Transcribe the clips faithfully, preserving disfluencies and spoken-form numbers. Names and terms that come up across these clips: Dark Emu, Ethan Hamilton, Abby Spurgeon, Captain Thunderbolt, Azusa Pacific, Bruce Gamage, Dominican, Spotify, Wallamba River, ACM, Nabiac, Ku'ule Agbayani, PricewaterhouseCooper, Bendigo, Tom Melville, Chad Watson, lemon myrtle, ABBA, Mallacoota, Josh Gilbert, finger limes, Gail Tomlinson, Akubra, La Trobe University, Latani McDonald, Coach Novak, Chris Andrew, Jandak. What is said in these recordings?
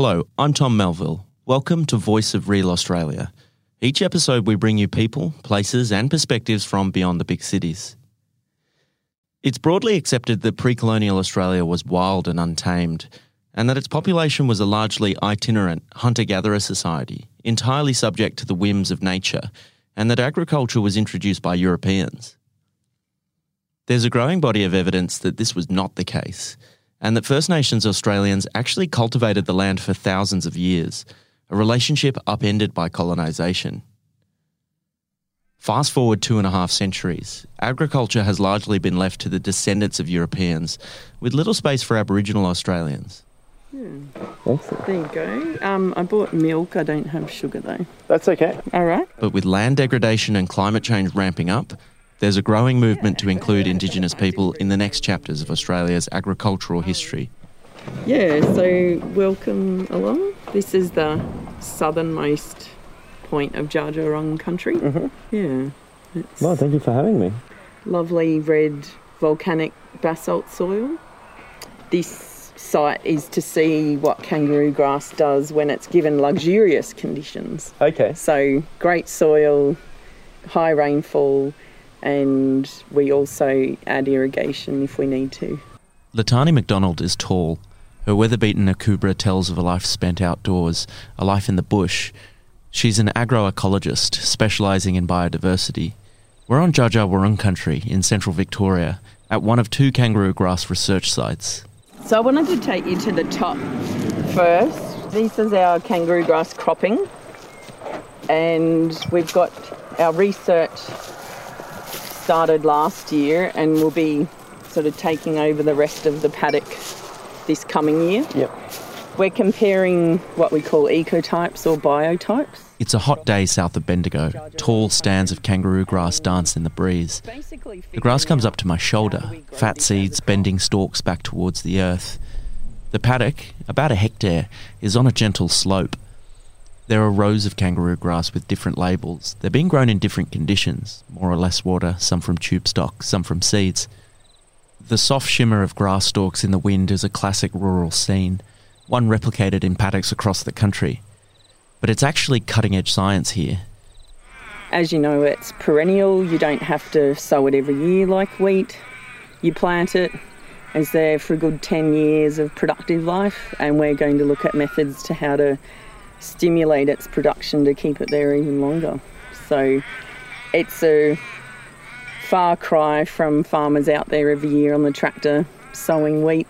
Hello, I'm Tom Melville. Welcome to Voice of Real Australia. Each episode we bring you people, places and perspectives from beyond the big cities. It's broadly accepted that pre-colonial Australia was wild and untamed, and that its population was a largely itinerant, hunter-gatherer society, entirely subject to the whims of nature, and that agriculture was introduced by Europeans. There's a growing body of evidence that this was not the case, and that First Nations Australians actually cultivated the land for thousands of years, a relationship upended by colonisation. Fast forward two and a half centuries, agriculture has largely been left to the descendants of Europeans, with little space for Aboriginal Australians. Hmm. There you go. Um, I bought milk, I don't have sugar though. That's okay. All right. But with land degradation and climate change ramping up, there's a growing movement to include Indigenous people in the next chapters of Australia's agricultural history. Yeah, so welcome along. This is the southernmost point of Dja Dja Wurrung country. Mm-hmm. Yeah. Well, thank you for having me. Lovely red volcanic basalt soil. This site is to see what kangaroo grass does when it's given luxurious conditions. Okay. So great soil, high rainfall, and we also add irrigation if we need to. Latani McDonald is tall. Her weather-beaten akubra tells of a life spent outdoors, a life in the bush. She's an agroecologist, specialising in biodiversity. We're on Dja Dja Wurrung country in central Victoria at one of two kangaroo grass research sites. So I wanted to take you to the top first. This is our kangaroo grass cropping, and we've got our research started last year and we'll be sort of taking over the rest of the paddock this coming year. Yep. We're comparing what we call ecotypes or biotypes. It's a hot day south of Bendigo. Tall stands of kangaroo grass dance in the breeze. The grass comes up to my shoulder, fat seeds bending stalks back towards the earth. The paddock, about a hectare, is on a gentle slope. There are rows of kangaroo grass with different labels. They're being grown in different conditions, more or less water, some from tube stock, some from seeds. The soft shimmer of grass stalks in the wind is a classic rural scene, one replicated in paddocks across the country. But it's actually cutting-edge science here. As you know, it's perennial. You don't have to sow it every year like wheat. You plant it. It's there for a good ten years of productive life, and we're going to look at methods to how to stimulate its production to keep it there even longer. So it's a far cry from farmers out there every year on the tractor sowing wheat.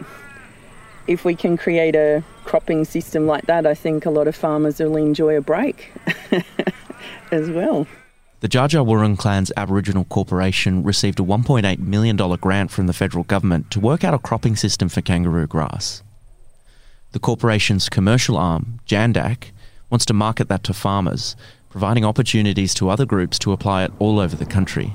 If we can create a cropping system like that, I think a lot of farmers will enjoy a break as well. The Dja Dja Wurrung Clan's Aboriginal Corporation received a one point eight million dollars grant from the federal government to work out a cropping system for kangaroo grass. The corporation's commercial arm, Jandak, wants to market that to farmers, providing opportunities to other groups to apply it all over the country.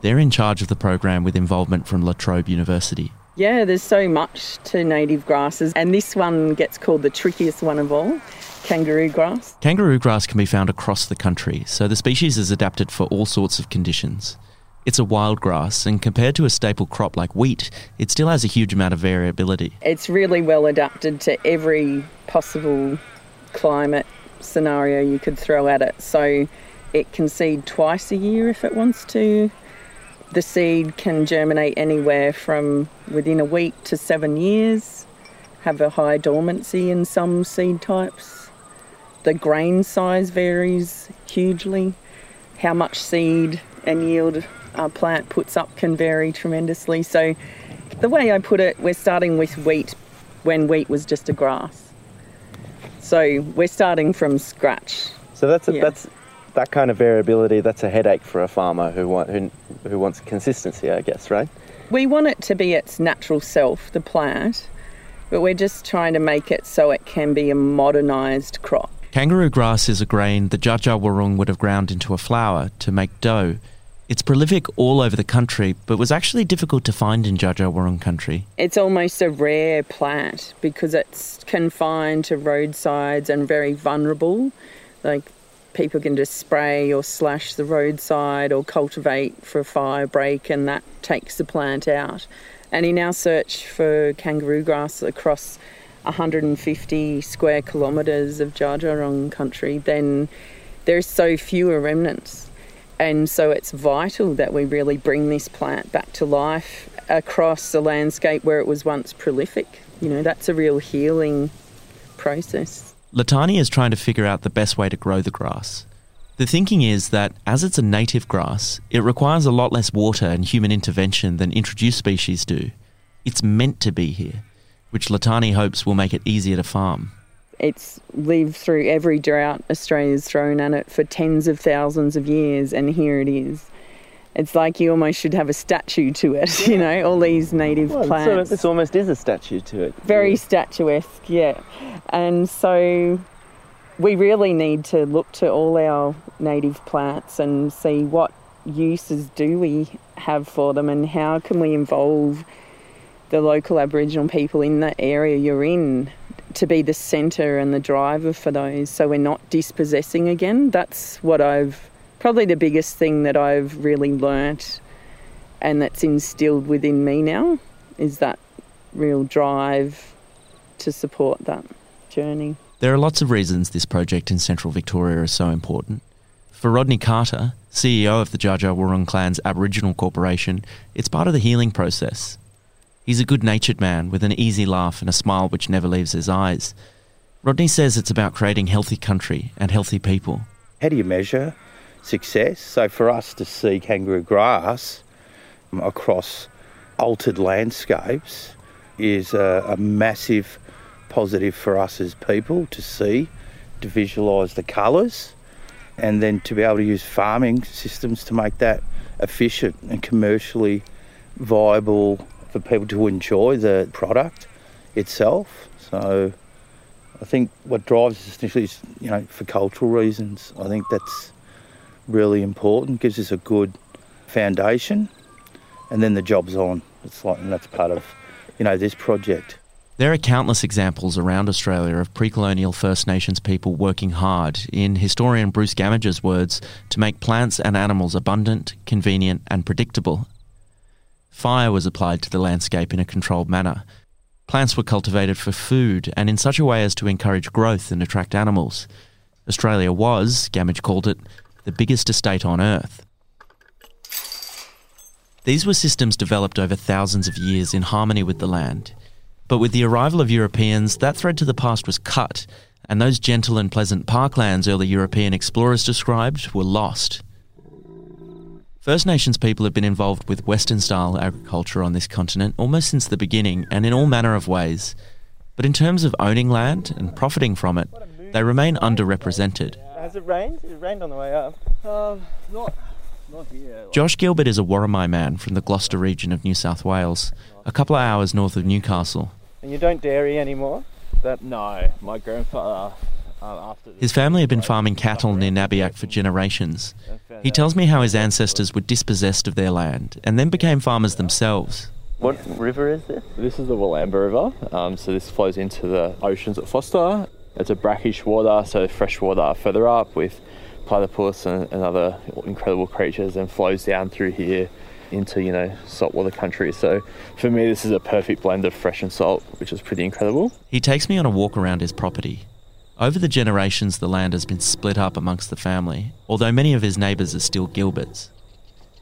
They're in charge of the program with involvement from La Trobe University. Yeah, there's so much to native grasses, and this one gets called the trickiest one of all, kangaroo grass. Kangaroo grass can be found across the country, so the species is adapted for all sorts of conditions. It's a wild grass, and compared to a staple crop like wheat, it still has a huge amount of variability. It's really well adapted to every possible climate scenario you could throw at it. So it can seed twice a year if it wants to. The seed can germinate anywhere from within a week to seven years, have a high dormancy in some seed types. The grain size varies hugely. How much seed and yield our plant puts up can vary tremendously. So the way I put it, we're starting with wheat when wheat was just a grass. So we're starting from scratch. So that's a, yeah. that's that kind of variability, that's a headache for a farmer who want who, who wants consistency, I guess, right? We want it to be its natural self, the plant, but we're just trying to make it so it can be a modernised crop. Kangaroo grass is a grain the Dja Dja Wurrung would have ground into a flour to make dough. It's prolific all over the country, but was actually difficult to find in Dja Dja Wurrung country. It's almost a rare plant because it's confined to roadsides and very vulnerable. Like, people can just spray or slash the roadside or cultivate for a fire break, and that takes the plant out. And in our search for kangaroo grass across one hundred fifty square kilometres of Dja Dja Wurrung country, then there's so fewer remnants. And so it's vital that we really bring this plant back to life across the landscape where it was once prolific. You know, that's a real healing process. Latani is trying to figure out the best way to grow the grass. The thinking is that as it's a native grass, it requires a lot less water and human intervention than introduced species do. It's meant to be here, which Latani hopes will make it easier to farm. It's lived through every drought Australia's thrown at it for tens of thousands of years, and here it is. It's like you almost should have a statue to it, you know, all these native well, plants. It's sort of, this almost is a statue to it. Very yeah. statuesque, yeah. And so we really need to look to all our native plants and see what uses do we have for them and how can we involve the local Aboriginal people in the area you're in to be the centre and the driver for those, so we're not dispossessing again. That's what I've, probably the biggest thing that I've really learnt and that's instilled within me now, is that real drive to support that journey. There are lots of reasons this project in Central Victoria is so important. For Rodney Carter, C E O of the Dja Dja Wurrung Clan's Aboriginal Corporation, it's part of the healing process. He's a good-natured man with an easy laugh and a smile which never leaves his eyes. Rodney says it's about creating healthy country and healthy people. How do you measure success? So for us to see kangaroo grass across altered landscapes is a, a massive positive for us as people to see, to visualise the colours, and then to be able to use farming systems to make that efficient and commercially viable for people to enjoy the product itself. So I think what drives us initially is, you know, for cultural reasons. I think that's really important, gives us a good foundation, and then the job's on. It's like, and that's part of, you know, this project. There are countless examples around Australia of pre-colonial First Nations people working hard, in historian Bruce Gamage's words, to make plants and animals abundant, convenient and predictable. Fire was applied to the landscape in a controlled manner. Plants were cultivated for food and in such a way as to encourage growth and attract animals. Australia was, Gamage called it, the biggest estate on earth. These were systems developed over thousands of years in harmony with the land. But with the arrival of Europeans, that thread to the past was cut, and those gentle and pleasant parklands early European explorers described were lost. First Nations people have been involved with Western-style agriculture on this continent almost since the beginning and in all manner of ways. But in terms of owning land and profiting from it, they remain underrepresented. Has it rained? It rained on the way up. Um, not, not here. Josh Gilbert is a Warramai man from the Gloucester region of New South Wales, a couple of hours north of Newcastle. And you don't dairy anymore? That, no, my grandfather... His family had been farming cattle near Nabiac for generations. He tells me how his ancestors were dispossessed of their land and then became farmers themselves. What river is this? This is the Wallamba River. Um, so this flows into the oceans at Foster. It's a brackish water, so fresh water further up with platypus and, and other incredible creatures, and flows down through here into, you know, saltwater country. So for me, this is a perfect blend of fresh and salt, which is pretty incredible. He takes me on a walk around his property. Over the generations, the land has been split up amongst the family, although many of his neighbours are still Gilberts.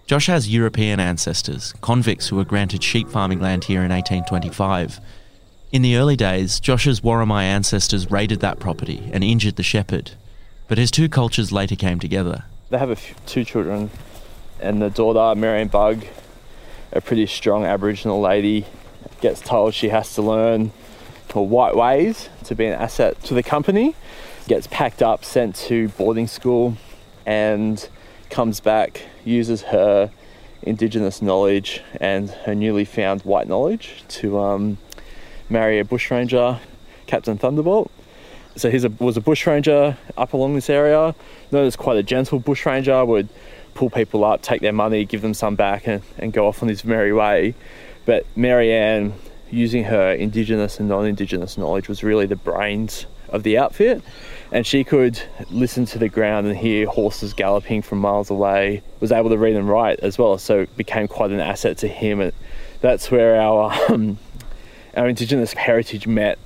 Josh has European ancestors, convicts who were granted sheep farming land here in eighteen twenty-five. In the early days, Josh's Warramai ancestors raided that property and injured the shepherd. But his two cultures later came together. They have a few, two children, and the daughter, Marianne Bug, a pretty strong Aboriginal lady, gets told she has to learn for white ways to be an asset to the company, gets packed up, sent to boarding school, and comes back, uses her indigenous knowledge and her newly found white knowledge to um, marry a bushranger, Captain Thunderbolt. So he was a bushranger up along this area, known as quite a gentle bushranger, would pull people up, take their money, give them some back, and, and go off on his merry way. But Marianne, using her Indigenous and non-Indigenous knowledge, was really the brains of the outfit, and she could listen to the ground and hear horses galloping from miles away, was able to read and write as well, so it became quite an asset to him. And that's where our um, our Indigenous heritage met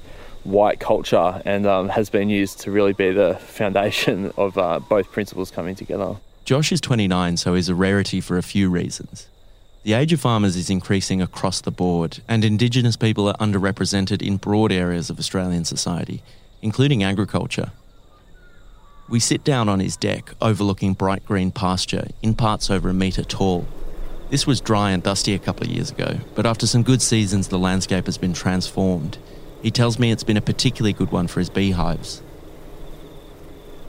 white culture, and um, has been used to really be the foundation of uh, both principles coming together. Josh is twenty-nine, so he's a rarity for a few reasons. The age of farmers is increasing across the board, and Indigenous people are underrepresented in broad areas of Australian society, including agriculture. We sit down on his deck, overlooking bright green pasture, in parts over a metre tall. This was dry and dusty a couple of years ago, but after some good seasons, the landscape has been transformed. He tells me it's been a particularly good one for his beehives.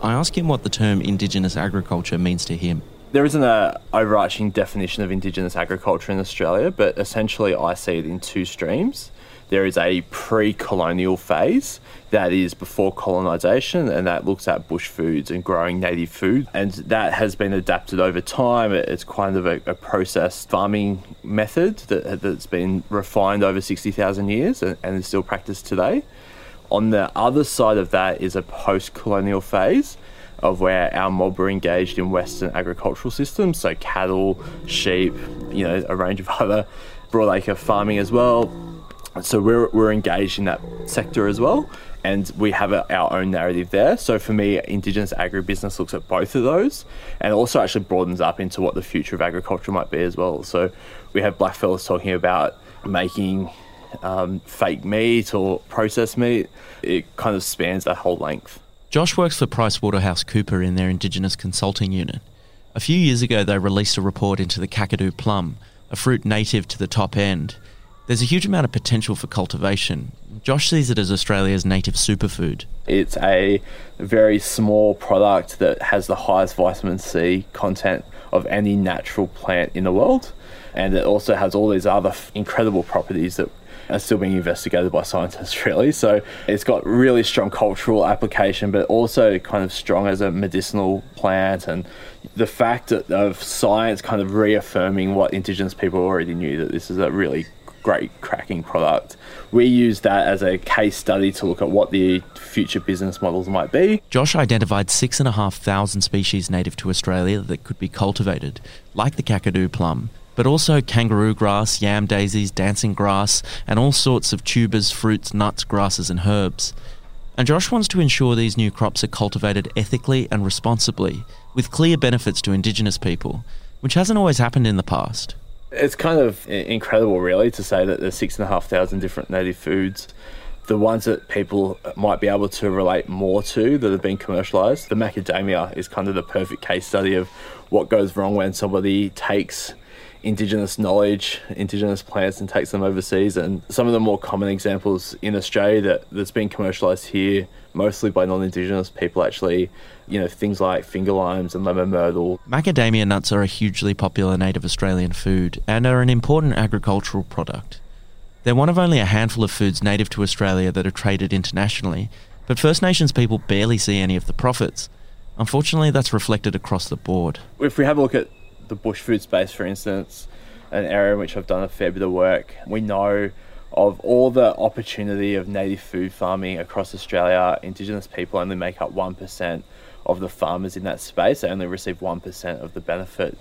I ask him what the term Indigenous agriculture means to him. There isn't an overarching definition of Indigenous agriculture in Australia, but essentially I see it in two streams. There is a pre-colonial phase that is before colonisation, and that looks at bush foods and growing native food, and that has been adapted over time. It's kind of a, a processed farming method that, that's been refined over sixty thousand years and, and is still practised today. On the other side of that is a post-colonial phase of where our mob were engaged in Western agricultural systems, so cattle, sheep, you know, a range of other broadacre farming as well. So we're we're engaged in that sector as well, and we have a, our own narrative there. So for me, Indigenous agribusiness looks at both of those, and also actually broadens up into what the future of agriculture might be as well. So we have blackfellas talking about making um, fake meat or processed meat. It kind of spans that whole length. Josh works for PricewaterhouseCooper in their Indigenous consulting unit. A few years ago, they released a report into the Kakadu plum, a fruit native to the top end. There's a huge amount of potential for cultivation. Josh sees it as Australia's native superfood. It's a very small product that has the highest vitamin C content of any natural plant in the world. And it also has all these other incredible properties that are still being investigated by scientists, really. So it's got really strong cultural application, but also kind of strong as a medicinal plant. And the fact of science kind of reaffirming what Indigenous people already knew, that this is a really great cracking product. We use that as a case study to look at what the future business models might be. Josh identified six and a half thousand species native to Australia that could be cultivated, like the Kakadu plum, but also kangaroo grass, yam daisies, dancing grass, and all sorts of tubers, fruits, nuts, grasses and herbs. And Josh wants to ensure these new crops are cultivated ethically and responsibly, with clear benefits to Indigenous people, which hasn't always happened in the past. It's kind of incredible, really, to say that there's six and a half thousand different native foods. The ones that people might be able to relate more to that have been commercialised, the macadamia is kind of the perfect case study of what goes wrong when somebody takes Indigenous knowledge, Indigenous plants, and takes them overseas. And some of the more common examples in Australia that, that's been commercialised here, mostly by non-Indigenous people actually, you know, things like finger limes and lemon myrtle. Macadamia nuts are a hugely popular native Australian food and are an important agricultural product. They're one of only a handful of foods native to Australia that are traded internationally, but First Nations people barely see any of the profits. Unfortunately, that's reflected across the board. If we have a look at the bush food space, for instance, an area in which I've done a fair bit of work, we know of all the opportunity of native food farming across Australia, Indigenous people only make up one percent of the farmers in that space. They only receive one percent of the benefit.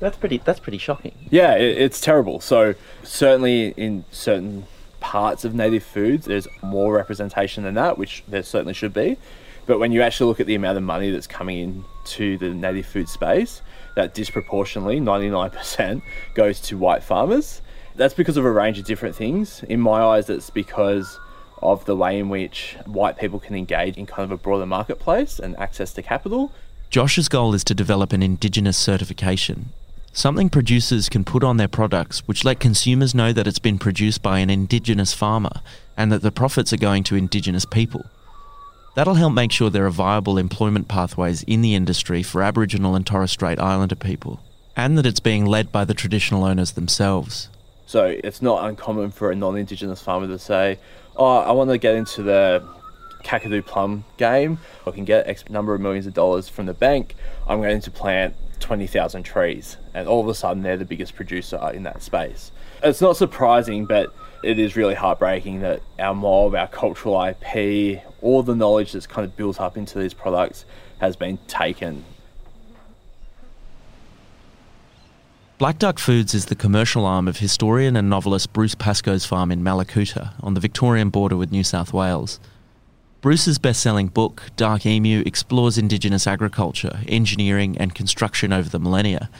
That's pretty That's pretty shocking. Yeah, it, it's terrible. So certainly in certain parts of native foods, there's more representation than that, which there certainly should be. But when you actually look at the amount of money that's coming into the native food space, that disproportionately, ninety-nine percent, goes to white farmers. That's because of a range of different things. In my eyes, it's because of the way in which white people can engage in kind of a broader marketplace and access to capital. Josh's goal is to develop an Indigenous certification, something producers can put on their products which let consumers know that it's been produced by an Indigenous farmer and that the profits are going to Indigenous people. That'll help make sure there are viable employment pathways in the industry for Aboriginal and Torres Strait Islander people, and that it's being led by the traditional owners themselves. So it's not uncommon for a non-Indigenous farmer to say, oh, I want to get into the Kakadu plum game. I can get X number of millions of dollars from the bank. I'm going to plant twenty thousand trees. And all of a sudden, they're the biggest producer in that space. It's not surprising, but it is really heartbreaking that our mob, our cultural I P, all the knowledge that's kind of built up into these products has been taken. Black Duck Foods is the commercial arm of historian and novelist Bruce Pascoe's farm in Mallacoota, on the Victorian border with New South Wales. Bruce's best-selling book, Dark Emu, explores Indigenous agriculture, engineering and construction over the millennia.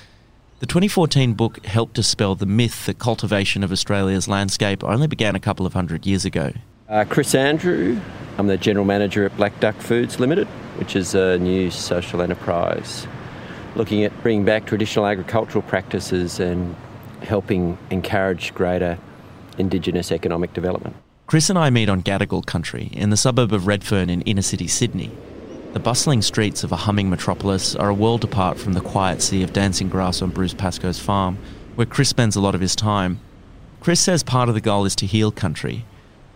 The twenty fourteen book helped dispel the myth that cultivation of Australia's landscape only began a couple of hundred years ago. Uh, Chris Andrew, I'm the General Manager at Black Duck Foods Limited, which is a new social enterprise looking at bringing back traditional agricultural practices and helping encourage greater Indigenous economic development. Chris and I meet on Gadigal country, in the suburb of Redfern in inner-city Sydney. The bustling streets of a humming metropolis are a world apart from the quiet sea of dancing grass on Bruce Pascoe's farm, where Chris spends a lot of his time. Chris says part of the goal is to heal country,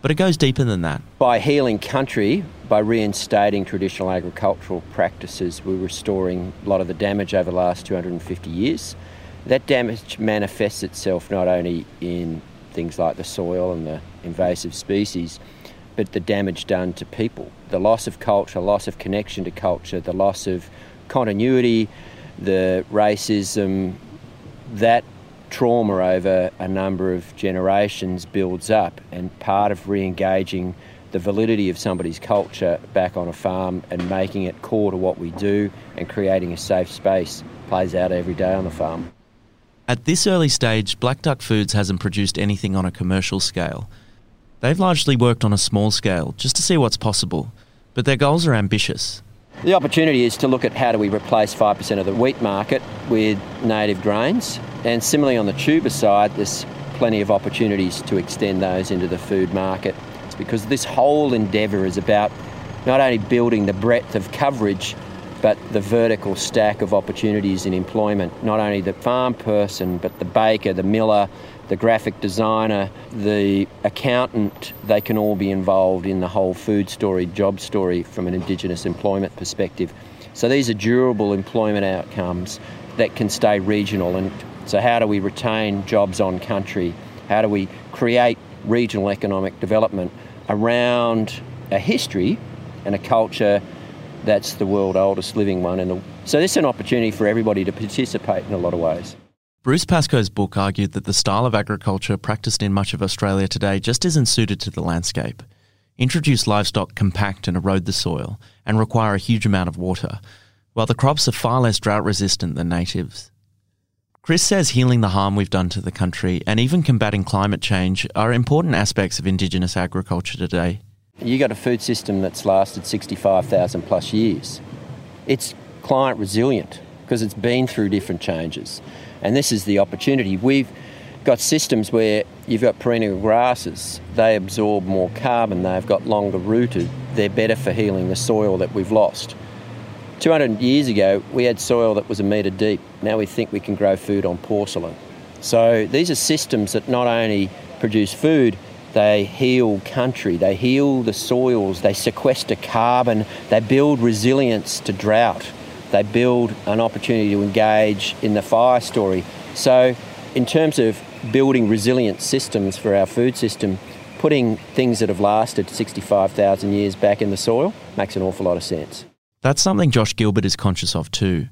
but it goes deeper than that. By healing country, by reinstating traditional agricultural practices, we're restoring a lot of the damage over the last two hundred fifty years. That damage manifests itself not only in things like the soil and the invasive species, but the damage done to people. The loss of culture, loss of connection to culture, the loss of continuity, the racism, that trauma over a number of generations builds up, and part of re-engaging the validity of somebody's culture back on a farm and making it core to what we do and creating a safe space plays out every day on the farm. At this early stage, Black Duck Foods hasn't produced anything on a commercial scale. They've largely worked on a small scale just to see what's possible, but their goals are ambitious. The opportunity is to look at how do we replace five percent of the wheat market with native grains, and similarly on the tuber side, there's plenty of opportunities to extend those into the food market, because this whole endeavour is about not only building the breadth of coverage, but the vertical stack of opportunities in employment. Not only the farm person, but the baker, the miller, the graphic designer, the accountant, they can all be involved in the whole food story, job story from an Indigenous employment perspective. So these are durable employment outcomes that can stay regional. And so how do we retain jobs on country? How do we create regional economic development around a history and a culture that's the world's oldest living one? And so this is an opportunity for everybody to participate in a lot of ways. Bruce Pascoe's book argued that the style of agriculture practiced in much of Australia today just isn't suited to the landscape. Introduced livestock compact and erode the soil and require a huge amount of water, while the crops are far less drought resistant than natives. Chris says healing the harm we've done to the country and even combating climate change are important aspects of Indigenous agriculture today. You got a food system that's lasted sixty-five thousand plus years. It's climate resilient because it's been through different changes. And this is the opportunity. We've got systems where you've got perennial grasses. They absorb more carbon. They've got longer rooted. They're better for healing the soil that we've lost. two hundred years ago, we had soil that was a metre deep. Now we think we can grow food on porcelain. So these are systems that not only produce food, they heal country, they heal the soils, they sequester carbon, they build resilience to drought, they build an opportunity to engage in the fire story. So in terms of building resilient systems for our food system, putting things that have lasted sixty-five thousand years back in the soil makes an awful lot of sense. That's something Josh Gilbert is conscious of too.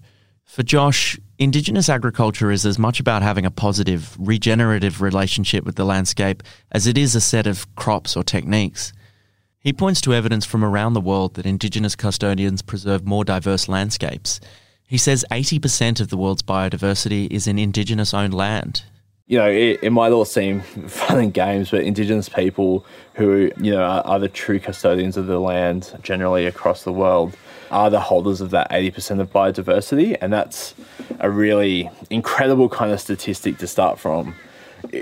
For Josh, Indigenous agriculture is as much about having a positive, regenerative relationship with the landscape as it is a set of crops or techniques. He points to evidence from around the world that Indigenous custodians preserve more diverse landscapes. He says eighty percent of the world's biodiversity is in Indigenous-owned land. You know, it, it might all seem fun and games, but Indigenous people who, you know, are, are the true custodians of the land generally across the world are the holders of that eighty percent of biodiversity, and that's a really incredible kind of statistic to start from.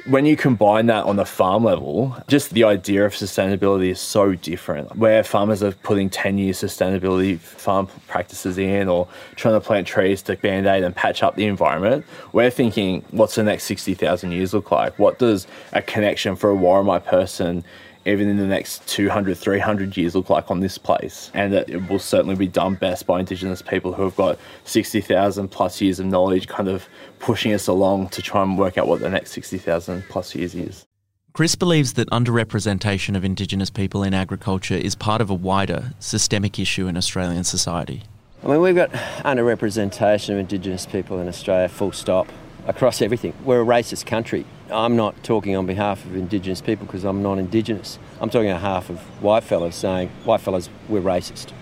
When you combine that on the farm level, just the idea of sustainability is so different. Where farmers are putting ten-year sustainability farm practices in or trying to plant trees to band-aid and patch up the environment, we're thinking, what's the next sixty thousand years look like? What does a connection for a Warramai person even in the next two hundred, three hundred years look like on this place? And that it will certainly be done best by Indigenous people who have got sixty thousand plus years of knowledge kind of pushing us along to try and work out what the next sixty thousand plus years is. Chris believes that underrepresentation of Indigenous people in agriculture is part of a wider systemic issue in Australian society. I mean, we've got underrepresentation of Indigenous people in Australia, full stop. across everything. We're a racist country. I'm not talking on behalf of Indigenous people because I'm non-Indigenous. I'm talking on behalf of white fellas saying, white fellas, we're racist.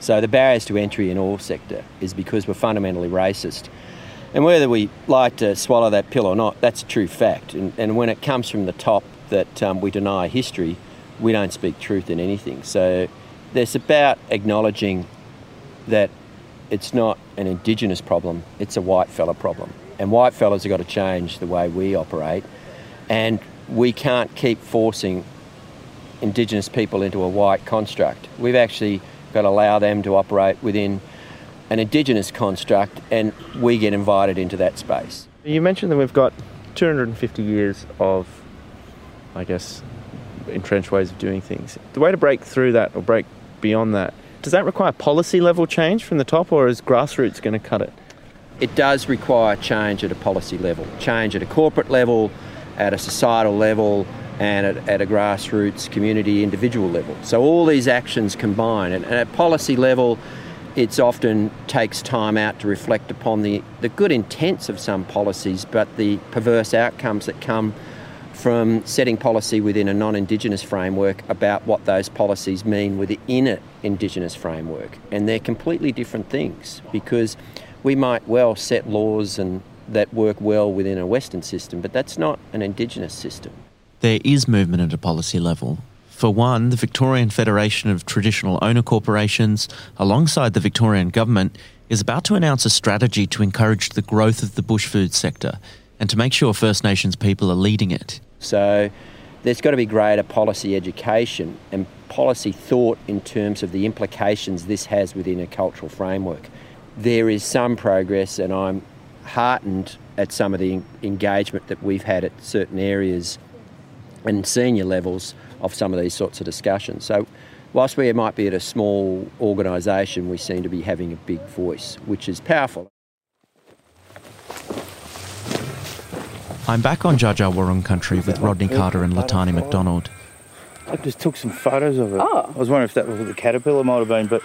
So the barriers to entry in all sector is because we're fundamentally racist. And whether we like to swallow that pill or not, that's a true fact. And, and when it comes from the top that um, we deny history, we don't speak truth in anything. So it's about acknowledging that it's not an Indigenous problem, it's a white fella problem. And white fellas have got to change the way we operate. And we can't keep forcing Indigenous people into a white construct. We've actually got to allow them to operate within an Indigenous construct, and we get invited into that space. You mentioned that we've got two hundred fifty years of, I guess, entrenched ways of doing things. The way to break through that or break beyond that, does that require policy level change from the top, or is grassroots going to cut it? It does require change at a policy level, change at a corporate level, at a societal level, and at, at a grassroots community individual level. So all these actions combine, and, and at policy level, it's often takes time out to reflect upon the, the good intents of some policies, but the perverse outcomes that come from setting policy within a non-Indigenous framework about what those policies mean within an Indigenous framework. And they're completely different things, because we might well set laws and that work well within a Western system, but that's not an Indigenous system. There is movement at a policy level. For one, the Victorian Federation of Traditional Owner Corporations, alongside the Victorian Government, is about to announce a strategy to encourage the growth of the bush food sector and to make sure First Nations people are leading it. So there's got to be greater policy education and policy thought in terms of the implications this has within a cultural framework. There is some progress, and I'm heartened at some of the engagement that we've had at certain areas and senior levels of some of these sorts of discussions. So whilst we might be at a small organisation, we seem to be having a big voice, which is powerful. I'm back on Dja Dja Wurrung country with Rodney Carter and Latani McDonald. I just took some photos of it. Oh. I was wondering if that was what the caterpillar might have been, but...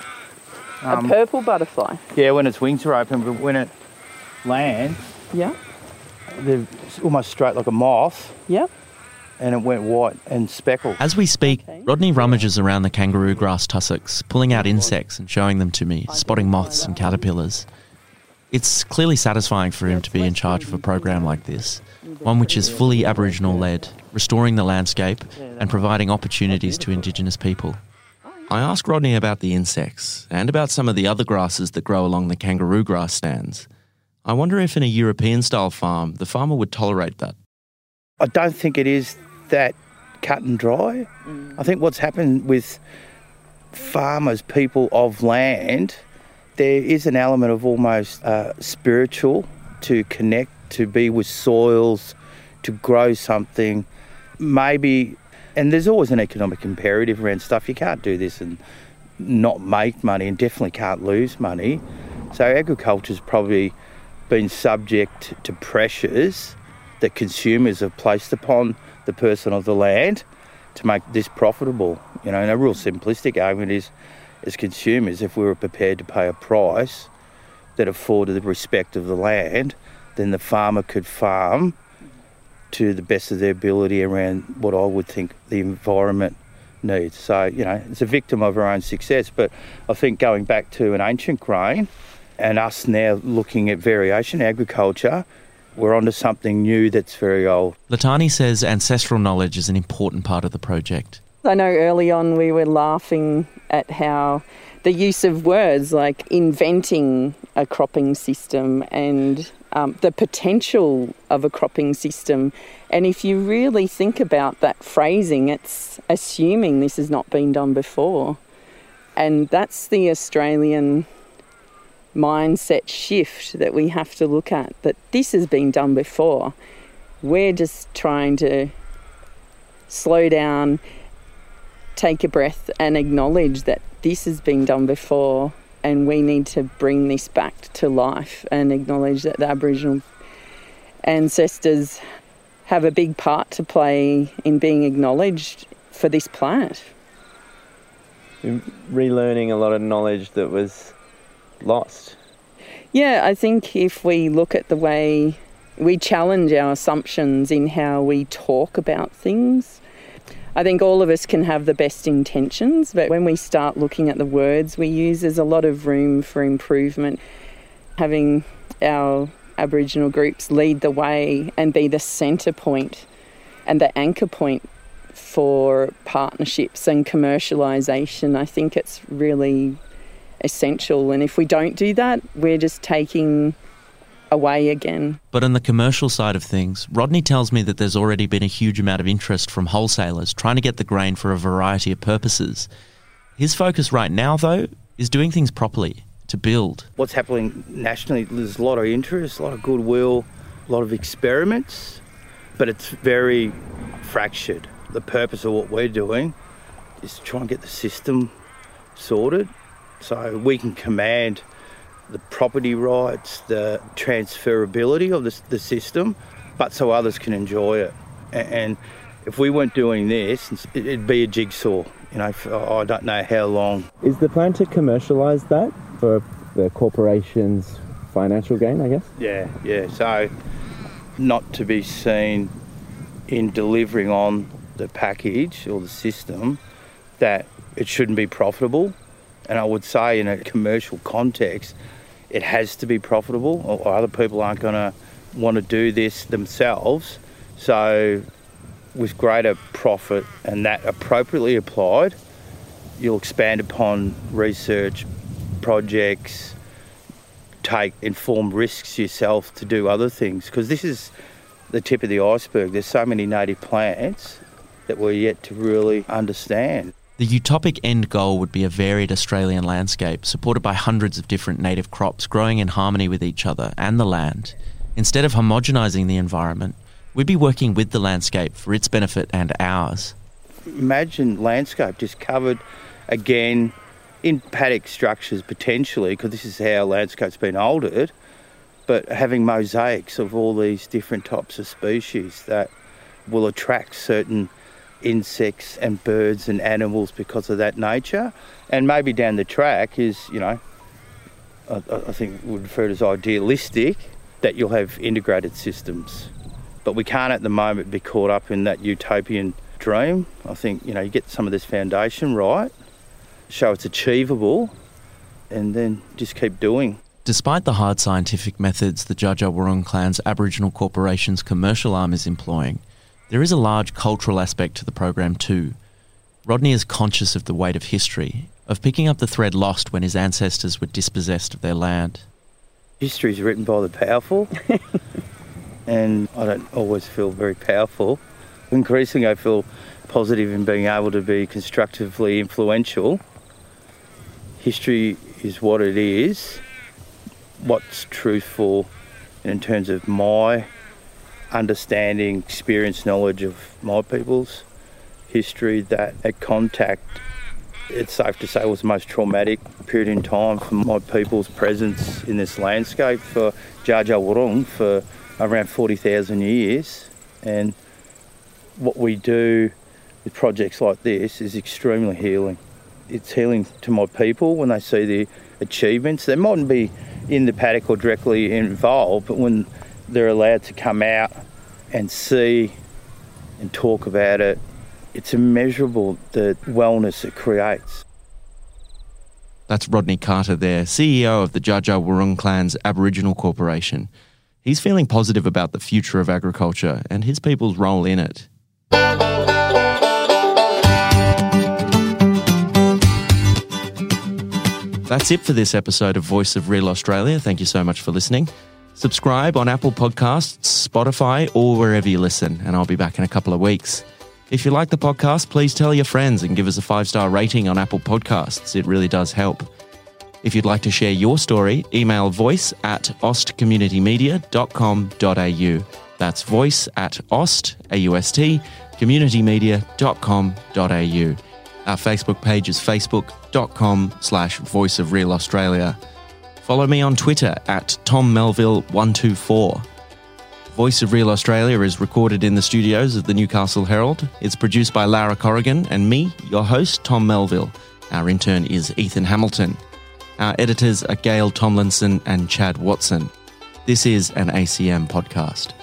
Um, a purple butterfly? Yeah, when its wings are open, but when it lands... Yeah. They're almost straight like a moth. Yeah. And it went white and speckled. As we speak, okay. Rodney rummages around the kangaroo grass tussocks, pulling out insects and showing them to me, spotting moths and caterpillars. It's clearly satisfying for him to be in charge of a program like this, one which is fully Aboriginal-led, restoring the landscape and providing opportunities to Indigenous people. I ask Rodney about the insects and about some of the other grasses that grow along the kangaroo grass stands. I wonder if in a European-style farm, the farmer would tolerate that. I don't think it is that cut and dry. Mm. I think what's happened with farmers, people of land, there is an element of almost uh, spiritual, to connect, to be with soils, to grow something. Maybe, and there's always an economic imperative around stuff. You can't do this and not make money, and definitely can't lose money. So agriculture's probably been subject to pressures that consumers have placed upon the person of the land to make this profitable. You know, and a real simplistic argument is, as consumers, if we were prepared to pay a price that afforded the respect of the land, then the farmer could farm to the best of their ability around what I would think the environment needs. So, you know, it's a victim of our own success. But I think going back to an ancient grain and us now looking at variation agriculture, we're onto something new that's very old. Latani says ancestral knowledge is an important part of the project. I know early on we were laughing at how the use of words like inventing a cropping system and um, the potential of a cropping system. And if you really think about that phrasing, it's assuming this has not been done before. And that's the Australian mindset shift that we have to look at, that this has been done before. We're just trying to slow down, take a breath and acknowledge that this has been done before, and we need to bring this back to life and acknowledge that the Aboriginal ancestors have a big part to play in being acknowledged for this planet. You're relearning a lot of knowledge that was lost. Yeah, I think if we look at the way we challenge our assumptions in how we talk about things. I think all of us can have the best intentions, but when we start looking at the words we use, there's a lot of room for improvement. Having our Aboriginal groups lead the way and be the centre point and the anchor point for partnerships and commercialisation, I think it's really essential. And if we don't do that, we're just taking away again. But on the commercial side of things, Rodney tells me that there's already been a huge amount of interest from wholesalers trying to get the grain for a variety of purposes. His focus right now, though, is doing things properly to build. What's happening nationally, there's a lot of interest, a lot of goodwill, a lot of experiments, but it's very fractured. The purpose of what we're doing is to try and get the system sorted so we can command the property rights, the transferability of the, the system, but so others can enjoy it. And, and if we weren't doing this, it, it'd be a jigsaw, you know, for, oh, I don't know how long. Is the plan to commercialise that for the corporation's financial gain, I guess? Yeah, yeah. So not to be seen in delivering on the package or the system that it shouldn't be profitable. And I would say in a commercial context, it has to be profitable or other people aren't going to want to do this themselves. So with greater profit and that appropriately applied, you'll expand upon research projects, take informed risks yourself to do other things. Because this is the tip of the iceberg. There's so many native plants that we're yet to really understand. The utopic end goal would be a varied Australian landscape supported by hundreds of different native crops growing in harmony with each other and the land. Instead of homogenising the environment, we'd be working with the landscape for its benefit and ours. Imagine landscape just covered again in paddock structures potentially, because this is how landscape's been altered, but having mosaics of all these different types of species that will attract certain insects and birds and animals because of that nature. And maybe down the track is, you know, I, I think we would refer to as idealistic, that you'll have integrated systems. But we can't at the moment be caught up in that utopian dream. I think, you know, you get some of this foundation right, show it's achievable, and then just keep doing. Despite the hard scientific methods the Dja Dja Wurrung clan's Aboriginal Corporation's commercial arm is employing, there is a large cultural aspect to the program too. Rodney is conscious of the weight of history, of picking up the thread lost when his ancestors were dispossessed of their land. History is written by the powerful, and I don't always feel very powerful. Increasingly I feel positive in being able to be constructively influential. History is what it is, what's truthful in terms of my understanding, experience, knowledge of my people's history, that at contact, it's safe to say, was the most traumatic period in time for my people's presence in this landscape for Dja Dja Wurrung for around forty thousand years. And what we do with projects like this is extremely healing. It's healing to my people when they see the achievements. They mightn't be in the paddock or directly involved, but when they're allowed to come out and see and talk about it, it's immeasurable, the wellness it creates. That's Rodney Carter there, C E O of the Dja Dja Wurrung clan's Aboriginal Corporation. He's feeling positive about the future of agriculture and his people's role in it. That's it for this episode of Voice of Real Australia. Thank you so much for listening. Subscribe on Apple Podcasts, Spotify, or wherever you listen, and I'll be back in a couple of weeks. If you like the podcast, please tell your friends and give us a five-star rating on Apple Podcasts. It really does help. If you'd like to share your story, email voice at ostcommunitymedia dot com dot a u. That's voice at ost, A U S T, communitymedia dot com dot a u. Our Facebook page is facebook.com slash voice of real Australia. Follow me on Twitter at Tom Melville one two four. Voice of Real Australia is recorded in the studios of the Newcastle Herald. It's produced by Lara Corrigan and me, your host, Tom Melville. Our intern is Ethan Hamilton. Our editors are Gail Tomlinson and Chad Watson. This is an A C M podcast.